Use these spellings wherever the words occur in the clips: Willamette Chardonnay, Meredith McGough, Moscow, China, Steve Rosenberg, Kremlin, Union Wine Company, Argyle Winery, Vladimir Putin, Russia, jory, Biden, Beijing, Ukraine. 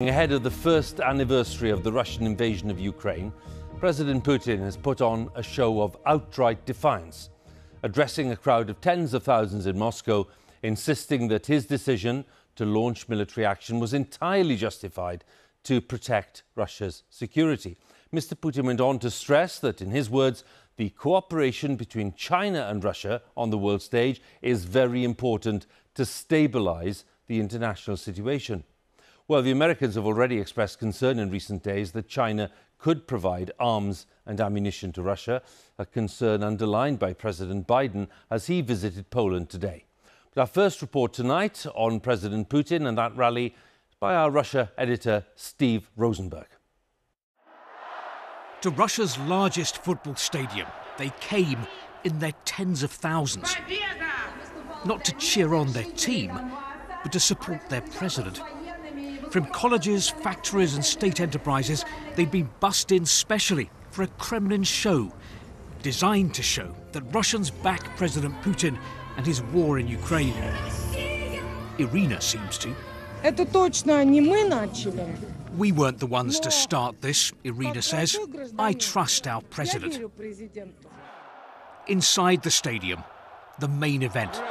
Ahead of the first anniversary of the Russian invasion of Ukraine, President Putin has put on a show of outright defiance, addressing a crowd of tens of thousands in Moscow, insisting that his decision to launch military action was entirely justified to protect Russia's security. Mr. Putin went on to stress that, in his words, the cooperation between China and Russia on the world stage is very important to stabilize the international situation. Well, the Americans have already expressed concern in recent days that China could provide arms and ammunition to Russia, a concern underlined by President Biden as he visited Poland today. But our first report tonight on President Putin and that rally is by our Russia editor, Steve Rosenberg. To Russia's largest football stadium, they came in their tens of thousands. Not to cheer on their team, but to support their president. From colleges, factories and state enterprises, they'd been bussed in specially for a Kremlin show, designed to show that Russians back President Putin and his war in Ukraine. Irina seems to. We weren't the ones to start this, Irina says. I trust our president. Inside the stadium, the main event.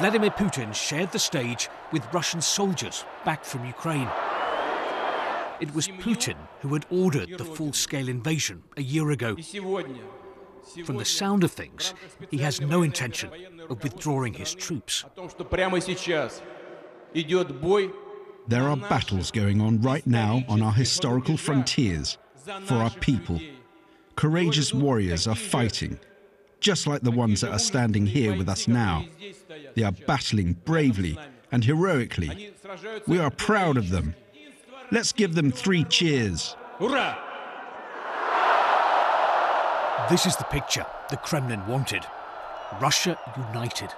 Vladimir Putin shared the stage with Russian soldiers back from Ukraine. It was Putin who had ordered the full-scale invasion a year ago. From the sound of things, he has no intention of withdrawing his troops. There are battles going on right now on our historical frontiers for our people. Courageous warriors are fighting, just like the ones that are standing here with us now. They are battling bravely and heroically. We are proud of them. Let's give them three cheers. This is the picture the Kremlin wanted. Russia united.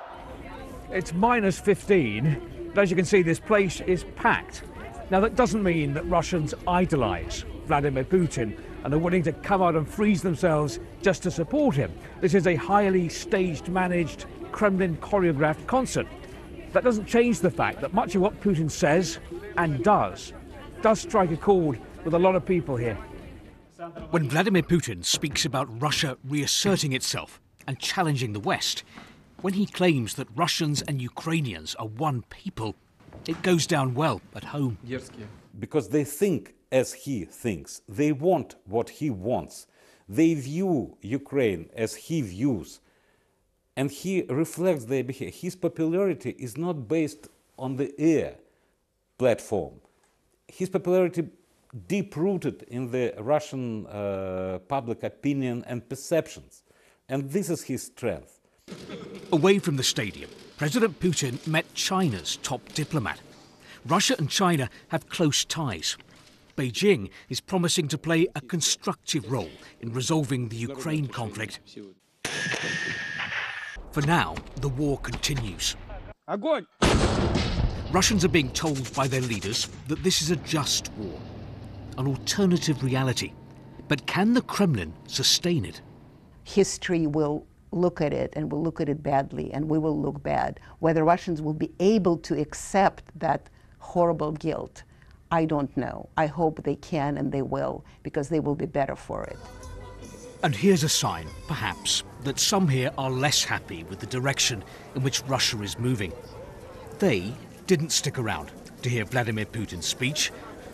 It's minus 15. As you can see, this place is packed. Now, that doesn't mean that Russians idolize Vladimir Putin and are willing to come out and freeze themselves just to support him. This is a highly staged, managed, Kremlin choreographed concert. That doesn't change the fact that much of what Putin says and does strike a chord with a lot of people here. When Vladimir Putin speaks about Russia reasserting itself and challenging the West, when he claims that Russians and Ukrainians are one people, it goes down well at home. Because they think as he thinks. They want what he wants. They view Ukraine as he views. And he reflects their behavior. His popularity is not based on the air platform. His popularity deep-rooted in the Russian public opinion and perceptions. And this is his strength. Away from the stadium, President Putin met China's top diplomat. Russia and China have close ties. Beijing is promising to play a constructive role in resolving the Ukraine conflict. For now, the war continues. Russians are being told by their leaders that this is a just war, an alternative reality. But can the Kremlin sustain it? History will look at it, and we'll look at it badly, and we will look bad. Whether Russians will be able to accept that horrible guilt, I don't know. I hope they can and they will, because they will be better for it. And here's a sign, perhaps, that some here are less happy with the direction in which Russia is moving. They didn't stick around to hear Vladimir Putin's speech.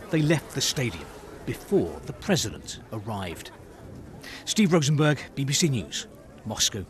They left the stadium before the president arrived. Steve Rosenberg, BBC News, Moscow.